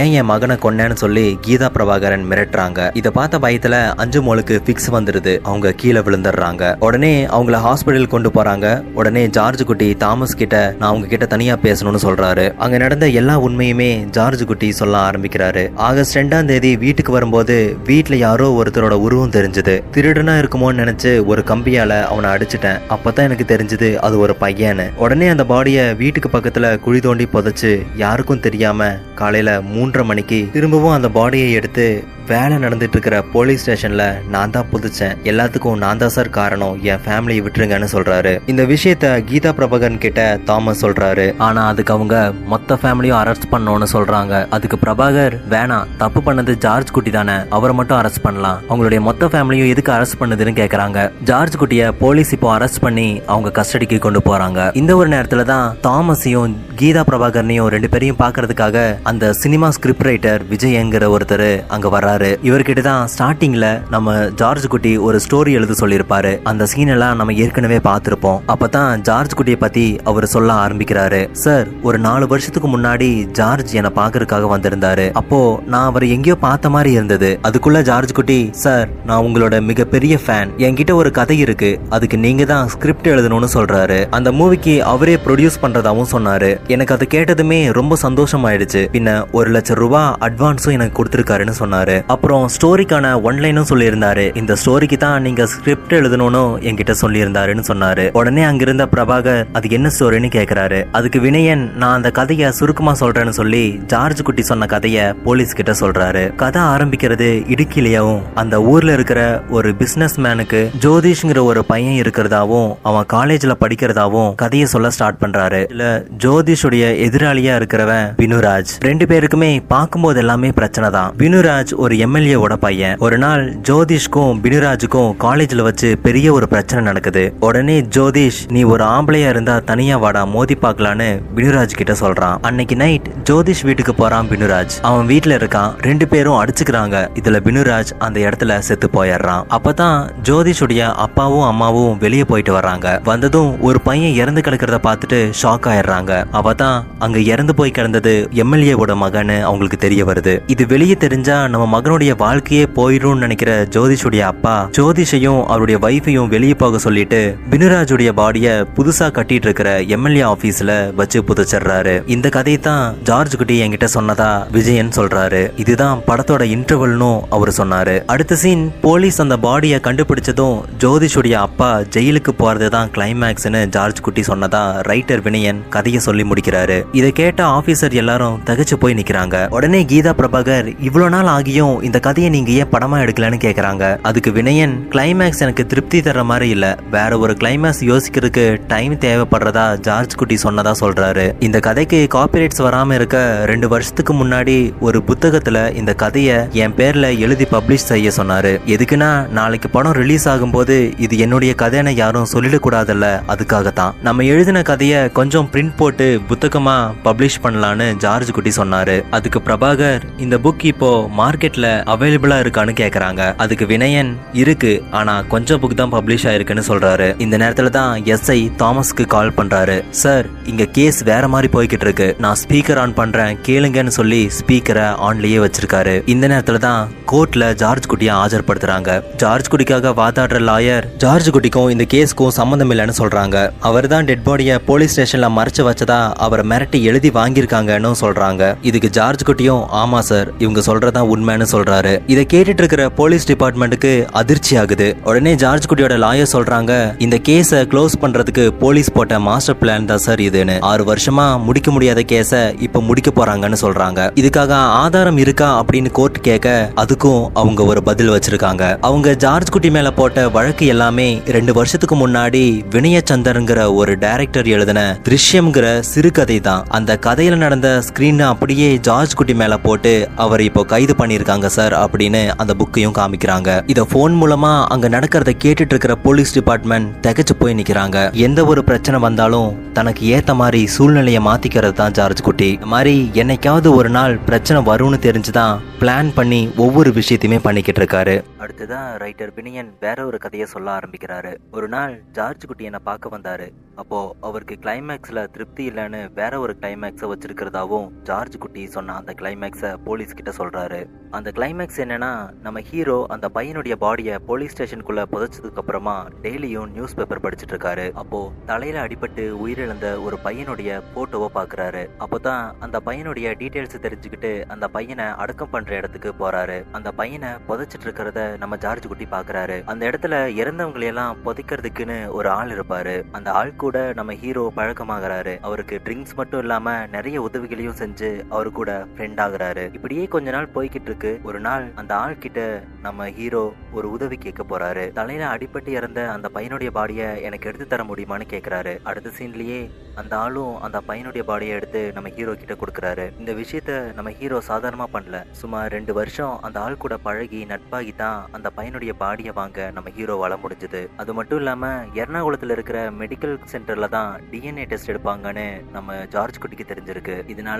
ஏன் என் மகனை கொன்னேன்னு சொல்லி கீதா பிரபாகரன் மிரட்டுறாங்க. இதை பார்த்த பயத்துல அஞ்சுமோலுக்கு பிக்ஸ் வந்துருது. அவங்க கீழே விழுந்துடுறாங்க. உடனே அவங்கள ஹாஸ்பிட்டல் கொண்டு போறாங்க. உடனே ஜார்ஜ் குட்டி தாமஸ் கிட்ட நான் அவங்க கிட்ட தனியா பேசணும்னு சொல்றாரு. அங்க நடந்த எல்லா உண்மையுமே ஜார்ஜ் குட்டி சொல்ல ஆரம்பிக்கிறாரு. ஆகஸ்ட் ரெண்டாம் தேதி வீட்டுக்கு வரும்போது வீட்டுல யாரோ ஒருத்தரோட உருவம் தெரிஞ்சது. திருடனா இருக்குமோன்னு நினைச்சு ஒரு கம்பியால அவனை அடிச்சுட்டேன். அப்பதான் எனக்கு தெரிஞ்சது அது ஒரு பையன். உடனே அந்த பாடியை வீட்டுக்கு பக்கத்துல குழி தோண்டி புதைச்சு யாருக்கும் தெரியாம காலையில மூன்றரை மணிக்கு திரும்பவும் அந்த பாடியை எடுத்து வேலை நடந்துட்டு இருக்கிற போலீஸ் ஸ்டேஷன்ல நான் தான் புதைச்சேன். எல்லாத்துக்கும் நான் தான் சார் காரணம். என் ஃபேமிலியை விட்டுருங்கன்னு சொல்றாரு. இந்த விஷயத்த கீதா பிரபாகரன் கிட்ட தாமஸ் சொல்றாரு. ஆனா அதுக்கு அவங்க மொத்த ஃபேமிலியும் அரெஸ்ட் பண்ணணும்னு சொல்றாங்க. அதுக்கு பிரபாகர் வேணாம், தப்பு பண்ணது ஜார்ஜ் குட்டி தானே, அவரை மட்டும் அரெஸ்ட் பண்ணலாம், அவங்களுடைய மொத்த ஃபேமிலியும் எதுக்கு அரெஸ்ட் பண்ணுதுன்னு கேக்குறாங்க. ஜார்ஜ் குட்டிய போலீஸ் இப்போ அரெஸ்ட் பண்ணி அவங்க கஸ்டடிக்கு கொண்டு போறாங்க. இந்த ஒரு நேரத்துல தான் தாமஸையும் கீதா பிரபாகரனையும் ரெண்டு பேரையும் பாக்குறதுக்காக அந்த சினிமா ஸ்கிரிப்ட் ரைட்டர் விஜய் என்கிற ஒருத்தர் அங்க வர்றாரு. இவர்கிட்ட தான் ஸ்டார்டிங்ல நம்ம ஜார்ஜ் குட்டி ஒரு ஸ்டோரி எழுத சொல்லியிருப்பாரு. அந்த சீன் எல்லாம் நம்ம ஏற்கனவே பார்த்திருப்போம். அப்பதான் ஜார்ஜ் குட்டியை பத்தி அவர் சொல்ல ஆரம்பிக்கிறாரு. சார், ஒரு நாலு வருஷத்துக்கு முன்னாடி ஜார்ஜ் என்னை பார்க்கறதுக்காக வந்திருந்தாரு. அப்போ நான் அவரை எங்கேயோ பார்த்த மாதிரி இருந்தது. அதுக்குள்ள ஜார்ஜ் குட்டி, சார் நான் உங்களோட மிகப்பெரிய ஃபேன், என்கிட்ட ஒரு கதை இருக்கு, அதுக்கு நீங்க தான் ஸ்கிரிப்ட் எழுதணும்னு சொல்றாரு. அந்த மூவிக்கு அவரே ப்ரொடியூஸ் பண்றதாவும் சொன்னாரு. எனக்கு அதை கேட்டதுமே ரொம்ப சந்தோஷம் ஆயிடுச்சு. பின்ன ஒரு லட்சம் ரூபாய் அட்வான்ஸும் எனக்கு கொடுத்திருக்காருன்னு சொன்னாரு. அப்புறம் ஸ்டோரிக்கான ஒன்லைனும் சொல்லியிருந்தாரு. இந்த ஸ்டோரிக்கு தான் நீங்க ஸ்கிரிப்ட் எழுதணும்னு என்கிட்ட சொல்லியிருந்தாருன்னு சொன்னாரு. உடனே அங்கிருந்த பிரபாகர் அது என்ன ஸ்டோரின்னு கேக்குறாரு. அதுக்கு வினயன் நான் அந்த கதையை சுருக்கமா சொல்றேன்னு சொல்லி ஜார்ஜ் குட்டி சொன்ன கதையை போலீஸ் கிட்ட சொல்றாரு. கதை ஆரம்பிக்கிறது இடுக்கிலேயும் அந்த ஊர்ல இருக்கிற ஒரு பிசினஸ் மேனுக்கு ஜோதிஷ்ங்கிற ஒரு பையன் இருக்கிறதாவும் அவன் காலேஜ்ல படிக்கிறதாவும் கதையை சொல்ல ஸ்டார்ட் பண்றாரு. இல்ல ஜோதிஷுடைய எதிராளியா இருக்கிறவன் வினுராஜ். ரெண்டு பேருக்குமே பார்க்கும்போது எல்லாமே பிரச்சனை தான். வினுராஜ் ஒரு எம்எல்ஏவோட பையன். ஒரு நாள் ஜோதிஷ்கும் வினுராஜுக்கும் காலேஜ்ல வச்சு பெரிய ஒரு பிரச்சனை நடக்குது. உடனே ஜோதிஷ், நீ ஒரு ஆம்பளையா இருந்தா தனியா வாடா மோதி பார்க்கலான்னு வினுராஜ் கிட்ட சொல்றான். அன்னைக்கு நைட் ஜோதிஷ் வீட்டுக்கு போறான் வினுராஜ். அவன் வீட்டுல இருக்கான். ரெண்டு பேரும் அடிச்சுக்கிறாங்க. இதுல வினுராஜ் அந்த இடத்துல செத்து போயிடுறான். அப்பதான் ஜோதிஷுடைய அப்பாவும் அம்மாவும் வெளியே போயிட்டு வர்றாங்க. வந்ததும் ஒரு பையன் இறந்து கிடக்கிறத பார்த்துட்டு ஷாக் ஆயிடுறாங்க. அவதான் அங்க இறந்து போய் கிடந்தது எம்எல்ஏவோட மகன் அவங்களுக்கு தெரிய வருது. இது வெளியே தெரிஞ்சா நம்ம மகனுடைய வாழ்க்கையே போயிடும் நினைக்கிற ஜோதிஷுடைய அப்பா ஜோதிஷையும் அவருடைய வைஃபையும் வெளியே போக சொல்லிட்டு வினுராஜுடைய பாடிய புதுசா கட்டிட்டு இருக்கிற எம்எல்ஏ ஆபீஸ்ல வச்சு புதைச்சிடுறாரு. இந்த கதையை தான் ஜார்ஜ் குட்டி என்கிட்ட சொன்னதா விஜயன் சொல்றாரு. இதுதான் படத்தோட இன்டர்வல்னு அவர் சொன்னாரு. அடுத்த சீன் போலீஸ் அந்த பாடியை கண்டுபிடிச்சதும் ஜோதிஷுடைய அப்பா ஜெயிலுக்கு போறதுதான் கிளைமேக்ஸ்னு ஜார்ஜ் குட்டி சொன்னதா ரைட்டர் வினயன் கதையை சொல்லி முடிக்கிறாரு. இதை கேட்ட ஆபீசர் எல்லாரும் தகச்சு போய் நிக்கிறாங்க. உடனே கீதா பிரபாகர், இவ்வளவு நாள் ஆகியும் இந்த கதையை நீங்க ஏன் படமா எடுக்கலன்னு கேக்குறாங்க. அதுக்கு வினயன், கிளைமேக்ஸ் எனக்கு திருப்தி தர மாதிரி இல்ல, வேற ஒரு கிளைமேக்ஸ் யோசிக்கிறதுக்கு டைம் தேவைப்படுறதா ஜார்ஜ் குட்டி சொன்னதா சொல்றாரு. இந்த கதைக்கு காப்பிரைட்ஸ் வராம இருக்க ரெண்டு வருஷத்துக்கு முன்னாடி ஒரு புத்தகத்துல இந்த கதையை என் பேர்ல எழுதி பப்ளிஷ் செய்ய சொன்னாரு. எதுக்குன்னா நாளைக்கு படம் ரிலீஸ் ஆகும்போது இது என்னுடைய கதைன்னு யாரும் சொல்லிடக்கூடாதுல்ல, அதுக்காகத்தான் நம்ம எழுதின கதையை கொஞ்சம் பிரிண்ட் போட்டு புத்தகமா பப்ளிஷ் பண்ணலான்னு ஜார்ஜ் குட்டி சொன்னாரு. அதுக்கு பிரபாகர், இந்த புக் இப்போ மார்க்கெட் அவைலபிளா இருக்கான்னு கேக்குறாங்க. அதுக்கு வினயன், இருக்கு, ஆனா கொஞ்சம் புக் தான் பப்ளிஷ் ஆயிருக்குன்னு சொல்றாரு. இந்த நேரத்துல தான் எஸ்ஐ தாமஸ்க்கு கால் பண்றாரு. சார், இங்க கேஸ் வேற மாதிரி போய்கிட்டு இருக்கு, நான் ஸ்பீக்கர் ஆன் பண்றேன் கேளுங்கன்னு சொல்லி ஸ்பீக்கரை ஆன்லயே வச்சிருக்காரு. இந்த நேரத்துல தான் கோர்ட்ல ஜார்ஜ் குட்டியை ஆஜர்படுத்துறாங்க. ஜார்ஜ் குட்டிக்காக வாதாடுற லாயர் ஜார்ஜ் குட்டிக்கும் இந்த கேஸ்க்கும் சம்பந்தம் இல்லைன்னு சொல்றாங்க. அவர் தான் டெட் பாடியை போலீஸ் ஸ்டேஷன்ல மறைச்சு வச்சதா அவரை மிரட்டி எழுதி வாங்கியிருக்காங்கன்னு சொல்றாங்க. இதுக்கு ஜார்ஜ் குட்டியும், ஆமா சார், இவங்க சொல்றதா உண்மைன்னு சொல்றாரு. இதை கேட்டுட்டு இருக்கிற போலீஸ் டிபார்ட்மெண்ட்டுக்கு அதிர்ச்சி ஆகுது. உடனே ஜார்ஜ் குட்டியோட லாயர் சொல்றாங்க, இந்த கேஸை க்ளோஸ் பண்றதுக்கு போலீஸ் போட்ட மாஸ்டர் பிளான் தான் சார் இதுன்னு. ஆறு வருஷமா முடிக்க முடியாத கேஸை இப்போ முடிக்க போறாங்கன்னு சொல்றாங்க. இதுக்காக ஆதாரம் இருக்கா அப்படின்னு கோர்ட் கேட்க அதுக்கும் அவங்க ஒரு பதில் வச்சிருக்காங்க. அவங்க ஜார்ஜ் குட்டி மேல போட்ட வழக்கு எல்லாமே ரெண்டு வருஷத்துக்கு முன்னாடி வினய சந்தன்ங்கிற ஒரு டைரக்டர் எழுதின திருஷ்யம்ங்கிற சிறுகதை தான். அந்த கதையில நடந்த ஸ்கிரீன் அப்படியே ஜார்ஜ் குட்டி மேல போட்டு அவர் இப்போ கைது பண்ணிருக்காங்க வந்திருக்காங்க சார் அப்படின்னு அந்த புக்கையும் காமிக்கிறாங்க. இத போன் மூலமா அங்க நடக்கிறத கேட்டுட்டு இருக்கிற போலீஸ் டிபார்ட்மெண்ட் திகைச்சு போய் நிக்கிறாங்க. எந்த ஒரு பிரச்சனை வந்தாலும் தனக்கு ஏத்த மாதிரி சூழ்நிலையை மாத்திக்கிறது தான் ஜார்ஜ் குட்டி. இந்த மாதிரி என்னைக்காவது ஒரு நாள் பிரச்சனை வரும்னு தெரிஞ்சுதான் பிளான் பண்ணி ஒவ்வொரு விஷயத்தையுமே பண்ணிக்கிட்டு இருக்காரு. அடுத்ததான் ரைட்டர் பினியன் வேற ஒரு கதையை சொல்ல ஆரம்பிக்கிறாரு. ஒரு நாள் ஜார்ஜ் குட்டி என்னை பார்க்க வந்தாரு. அப்போ அவருக்கு கிளைமேக்ஸ்ல திருப்தி இல்லைன்னு வேற ஒரு கிளைமேக்ஸ வச்சிருக்கிறதாவும் ஜார்ஜ் குட்டி சொன்ன அந்த கிளைமேக்ஸ போலீஸ் கிட்ட சொல்றாரு. அந்த கிளைமேக்ஸ் என்னன்னா, நம்ம ஹீரோ அந்த பையனுடைய பாடியை போலீஸ் ஸ்டேஷனுக்குள்ள புதைச்சதுக்கு அப்புறமா டெய்லியும் நியூஸ் பேப்பர் படிச்சுட்டு இருக்காரு. அப்போ தலையில அடிபட்டு உயிரிழந்த ஒரு பையனுடைய போட்டோவை பாக்குறாரு. அப்போதான் அந்த பையனுடைய டீடைல்ஸ் தெரிஞ்சுக்கிட்டு அந்த பையனை அடக்கம் பண்ற இடத்துக்கு போறாரு. அந்த பையனை புதைச்சிட்டு இருக்கிறத நம்ம ஜார்ஜ் குட்டி பாக்குறாரு. அந்த இடத்துல இறந்தவங்களையெல்லாம் புதைக்கிறதுக்குன்னு ஒரு ஆள் இருப்பாரு. அந்த ஆள் கூட நம்ம ஹீரோ பழக்கமாகறாரு. அவருக்கு ட்ரிங்க்ஸ் மட்டும் இல்லாம நிறைய உதவிகளையும் செஞ்சு அவரு கூட ஃப்ரெண்ட் ஆகுறாரு. இப்படியே கொஞ்ச நாள் போய்கிட்டு இருக்கு. ஒரு நாள் அந்த ஆள் கிட்ட நம்ம ஹீரோ ஒரு உதவி கேட்க போறாரு. தலையில அடிபட்டு இறந்த அந்த பையனுடைய பாடியை எனக்கு எடுத்து தர முடியுமான்னு கேட்கிறாரு. அடுத்த சீன்லயே அந்த ஆளும் அந்த பையனுடைய பாடியை எடுத்து நம்ம ஹீரோ கிட்ட கொடுக்கறாரு. இந்த விஷயத்த நம்ம ஹீரோ சாதாரணமா பண்ணல. சுமார் ரெண்டு வருஷம் அந்த ஆள் கூட பழகி நட்பாகி தான் அந்த பையனுடைய பாடியை வாங்க நம்ம ஹீரோவால முடிஞ்சது. அது மட்டும் இல்லாம எர்ணாகுளத்துல இருக்கிற மெடிக்கல் சென்டர்ல தான் டிஎன்ஏ டெஸ்ட் எடுப்பாங்கன்னு நம்ம ஜார்ஜ் குட்டிக்கு தெரிஞ்சிருக்கு. இதனால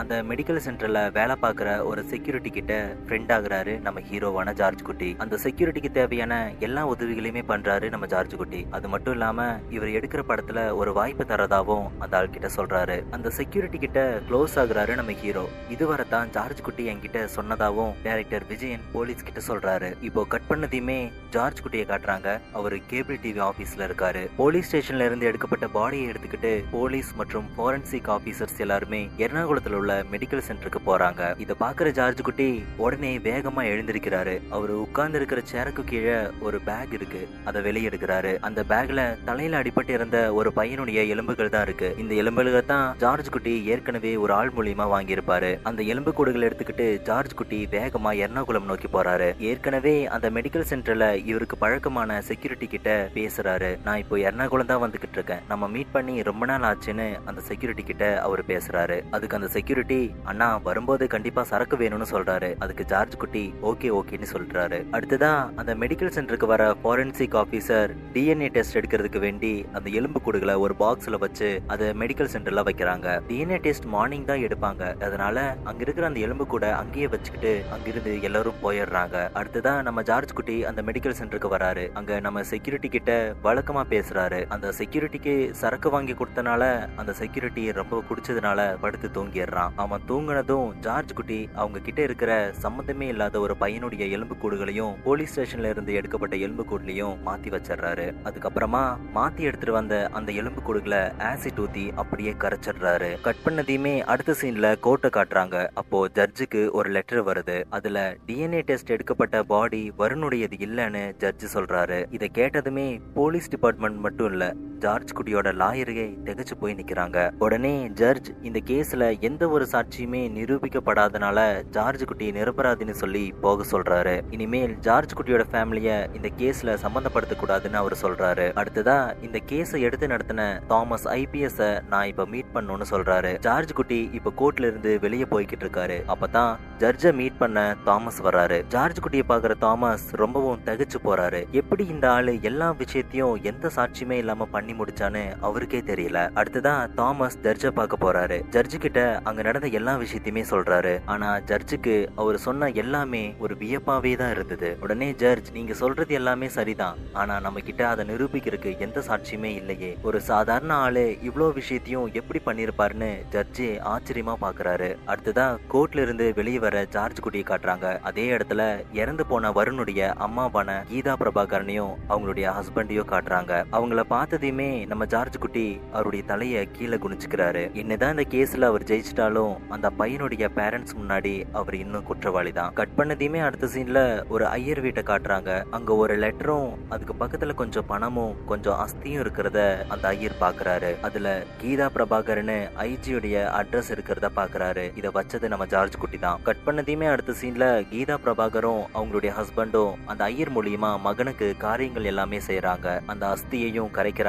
அந்த மெடிக்கல் சென்டர்ல வேலை பார்க்குற ஒரு செக்யூரிட்டி கிட்ட ஃப்ரெண்ட் ஆகுறாரு நம்ம ஹீரோவான ஜார்ஜ் குட்டி. அந்த செக்யூரிட்டிக்கு தேவையான எல்லா உதவிகளையுமே பண்றாரு நம்ம ஜார்ஜ் குட்டி. அது மட்டும் இல்லாம இவர் எடுக்கிற படத்துல ஒரு வாய்ப்பு தரதாவும் அந்த ஆள் கிட்ட சொல்றாரு. அந்த செக்யூரிட்டி கிட்ட க்ளோஸ் ஆகுறாரு நம்ம ஹீரோ. இதுவரை தான் ஜார்ஜ் குட்டி என்கிட்ட சொன்னதாவும் டைரக்டர் விஜயன் போலீஸ் கிட்ட சொல்றாரு. இப்போ கட் பண்ணதையுமே ஜார்ஜ் குட்டியை காட்டுறாங்க. அவரு கேபிள் டிவி ஆபீஸ்ல இருக்காரு. போலீஸ் ஸ்டேஷன்ல இருந்து எடுக்கப்பட்ட பாடியை எடுத்துக்கிட்டு போலீஸ் மற்றும் போரன்சிக் ஆபீசர்ஸ் எல்லாருமே எர்ணாகுளத்துல உள்ள மெடிக்கல் சென்டருக்கு போறாங்க. இத பாக்குற ஜார்ஜ் குட்டி உடனே வேகமா எழுந்திருக்கிறாரு. அவரு உட்கார்ந்து இருக்கிற சேருக்கு கீழே ஒரு பேக் இருக்கு. அதை வெளியே எடுக்கிறாரு. அந்த பேக்ல தலையில அடிபட்டு இருந்த ஒரு பையனுடைய எலும்புகள் தான் இருக்கு. இந்த எலும்புகள் தான் ஜார்ஜ் குட்டி ஏற்கனவே ஒரு ஆள் மூலியமா வாங்கியிருப்பாரு. அந்த எலும்பு கூடுகளை எடுத்துக்கிட்டு ஜார்ஜ் குட்டி வேகமா எர்ணாகுளம் நோக்கி போறாரு. ஏற்கனவே அந்த மெடிக்கல் சென்டர்ல இவருக்கு பழக்கமான செக்யூரிட்டி கிட்ட பேசுறாரு. நான் இப்போ எர்ணாகுளம் தான் வந்துகிட்டு இருக்கேன், நம்ம மீட் பண்ணி ரொம்ப நாள் ஆச்சுன்னு அந்த செக்யூரிட்டி கிட்ட அவர் பேசுறாரு. அதுக்கு அந்த செக்யூரிட்டி அண்ணா வரும்போது கண்டிப்பா சரக்கு வேணும்னு சொல்றாரு. அதுக்கு ஜார்ஜ் குட்டி ஓகே ஓகேன்னு சொல்றாரு. அடுத்ததா அந்த மெடிக்கல் சென்டருக்கு வர ஃபாரன்சிக் ஆபீசர் டிஎன்ஏ டெஸ்ட் எடுக்கிறதுக்கு வேண்டி அந்த எலும்பு கூடுகளை ஒரு பாக்ஸ்ல வச்சு அதை மெடிக்கல் சென்டர்ல வைக்கிறாங்க. டிஎன்ஏ டெஸ்ட் மார்னிங் தான் எடுப்பாங்க. அதனால அங்க இருக்கிற அந்த எலும்பு கூட அங்கேயே வச்சுக்கிட்டு அங்கிருந்து எல்லாரும் போயிடுறாங்க. அடுத்ததான் நம்ம ஜார்ஜ் குட்டி அந்த மெடிக்கல் சென்டருக்கு வராரு. அங்க நம்ம செக்யூரிட்டி கிட்ட வழக்கமா பேசுறாரு. அந்த செக்யூரிட்டிக்கு சரக்கு வாங்கி கொடுத்தனால அந்த செக்யூரிட்டி ரொம்ப குடிச்சதுனால படுத்து தூங்கிடுறான். அவன் தூங்கினதும் ஜார்ஜ் குட்டி அவங்க கிட்ட இருக்கிற சம்பந்தமே இல்லாத ஒரு பையனுடைய எலும்பு கூடுகளையும் போலீஸ் ஸ்டேஷன்ல இருந்து எடுக்கப்பட்ட எலும்பு கூடுலையும் மாத்தி வச்சிடறாரு. அதுக்கப்புறமா மாத்தி எடுத்துட்டு வந்த அந்த எலும்பு கூடுகளை ஆசிட் ஊத்தி அப்படியே கரைச்சிடுறாரு. கட் பண்ணதையுமே அடுத்த சீன்ல கோர்ட்டை காட்டுறாங்க. அப்போ ஜட்ஜுக்கு ஒரு லெட்டர் வருது. அதுல டிஎன்ஏ டெஸ்ட் எடுக்கப்பட்ட பாடி வருணுடையது இல்லன்னு ஜட்ஜ் சொல்றாரு. இதை கேட்டதுமே போலீஸ் டிபார்ட்மெண்ட் மட்டும் இல்ல, ஜார்ஜ் குட்டியோட லாயரே திகைச்சு போய் நிக்கிறாங்க. உடனே ஜட்ஜ் இந்த கேஸ்ல எந்த ஒரு சாட்சியுமே நிரூபிக்கப்படாதனால ஜார்ஜ் குட்டி நிரபராதின்னு சொல்லி போக சொல்றாரு. இனிமேல் ஜார்ஜ் குட்டியோட ஃபேமிலிய இந்த கேஸ்ல சம்பந்தப்படுத்த கூடாதுன்னு அவர் சொல்றாரு. அடுத்ததா இந்த கேஸை எடுத்து நடத்தின தாமஸ் ஐபிஎஸ் நான் இப்ப மீட் பண்ணணும்னு சொல்றாரு. ஜார்ஜ் குட்டி இப்ப கோர்ட்ல இருந்து வெளியே போய்கிட்டு இருக்காரு. அப்பதான் ஜட்ஜை மீட் பண்ண தாமஸ் வர்றாரு. ஜார்ஜ் குட்டியை பாக்குற தாமஸ் ரொம்பவும் தகிச்சு போறாரு. எப்படி இந்த ஆளு எல்லா விஷயத்தையும் எந்த சாட்சியுமே இல்லாம பண்ணி முடிச்சான்னு அவருக்கே தெரியல. அடுத்ததான் தாமஸ் ஜட்ஜை பார்க்க போறாரு. ஜட்ஜு கிட்ட அங்க நடந்த எல்லா விஷயத்தையுமே சொல்றாரு. ஆனா ஜட்ஜுக்கு அவர் சொன்ன எல்லாமே ஒரு வியப்பாவே தான் இருந்தது. உடனே ஜட்ஜ், நீங்க சொல்றது எல்லாமே சரிதான், ஆனா நம்ம கிட்ட அதை நிரூபிக்கிறதுக்கு எந்த சாட்சியுமே இல்லையே, ஒரு சாதாரண ஆளு இவ்வளோ விஷயத்தையும் எப்படி பண்ணிருப்பாருன்னு ஜட்ஜே ஆச்சரியமா பாக்குறாரு. அடுத்ததான் கோர்ட்ல இருந்து வெளியே வர ஜார்ஜ் குட்டியை காட்டுறாங்க. அதே இடத்துல இறந்து போன வருணுடைய அம்மாவான கீதா பிரபாகரனையும் அவங்களுடைய ஹஸ்பண்டையும் காட்டுறாங்க. அவங்கள பார்த்ததையுமே நம்ம ஜார்ஜ் குட்டி அவருடைய தலையை கீழே குனிச்சுக்கிறாரு. என்னதான் இந்த கேஸ்ல அவர் ஜெயிச்சிட்டாலும் அந்த பையனுடைய பேரண்ட்ஸ் முன்னாடி அவர் இன்னும் குற்றவாளி தான். கட் பண்ணதையுமே அடுத்த சீன்ல ஒரு ஐயர் வீட்டை காட்டுறாங்க. அங்க ஒரு லெட்டரும் அதுக்கு பக்கத்துல கொஞ்சம் பணமும் கொஞ்சம் அஸ்தியும் இருக்கிறத அந்த ஐயர் பாக்குறாரு. அதுல கீதா பிரபாகரன் ஐஜியுடைய அட்ரஸ் இருக்கிறத பாக்குறாரு. இதை வச்சது நம்ம ஜார்ஜ் குட்டி தான். கட் பண்ணதையுமே அடுத்த சீன்ல கீதா பிரபாகரும் அவங்களுடைய ஹஸ்பண்டும் அந்த ஐயர் மூலியமா மகனுக்கு காரியங்கள் எல்லாமே செய்யறாங்க. அந்த அஸ்தியையும் கரைக்கிறாங்க.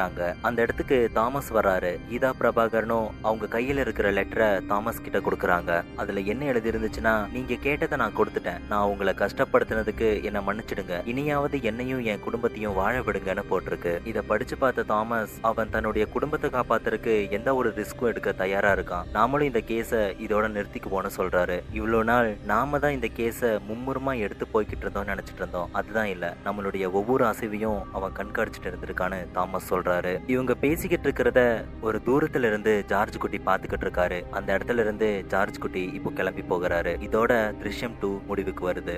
அந்த இடத்துக்கு தாமஸ் வர்றாரு. கீதா பிரபாகரனும் அவங்க கையில இருக்கிற லெட்டரை தாமஸ் கிட்ட கொடுக்கறாங்க. அதுல என்ன எழுதி இருந்துச்சுன்னா, நீங்க கேட்டதை நான் கொடுத்துட்டேன், நான் உங்களை கஷ்டப்படுத்தினதுக்கு என்ன மன்னிச்சிடுங்க, இனியாவது என்னையும் என் குடும்பத்தையும் வாழ விடுங்கன்னு போட்டிருக்கு. இதை படிச்சு பார்த்த தாமஸ் அவன் தன்னுடைய குடும்பத்தை காப்பாத்துறதுக்கு எந்த ஒரு ரிஸ்க்கும் எடுக்க தயாரா இருக்கான். நாமளும் இந்த கேஸை இதோட நிறுத்திக்குவோன்னு சொல்றாரு. இவ்வளோ நாள் நாம தான் இந்த கேஸை மும்முரமா எடுத்து போய்கிட்டு இருந்தோம் நினைச்சிட்டு இருந்தோம், அதுதான் இல்ல, நம்மளுடைய ஒவ்வொரு அசைவையும் அவன் கண்காணிச்சுட்டு இருந்திருக்கான்னு தாமஸ் சொல்றாரு. இவங்க பேசிக்கிட்டு இருக்கிறத ஒரு தூரத்துல இருந்து ஜார்ஜ் குட்டி பாத்துக்கிட்டு இருக்காரு. அந்த இடத்துல இருந்து ஜார்ஜ் குட்டி இப்போ கிளம்பி போகிறாரு. இதோட திருஷ்யம் டூ முடிவுக்கு வருது.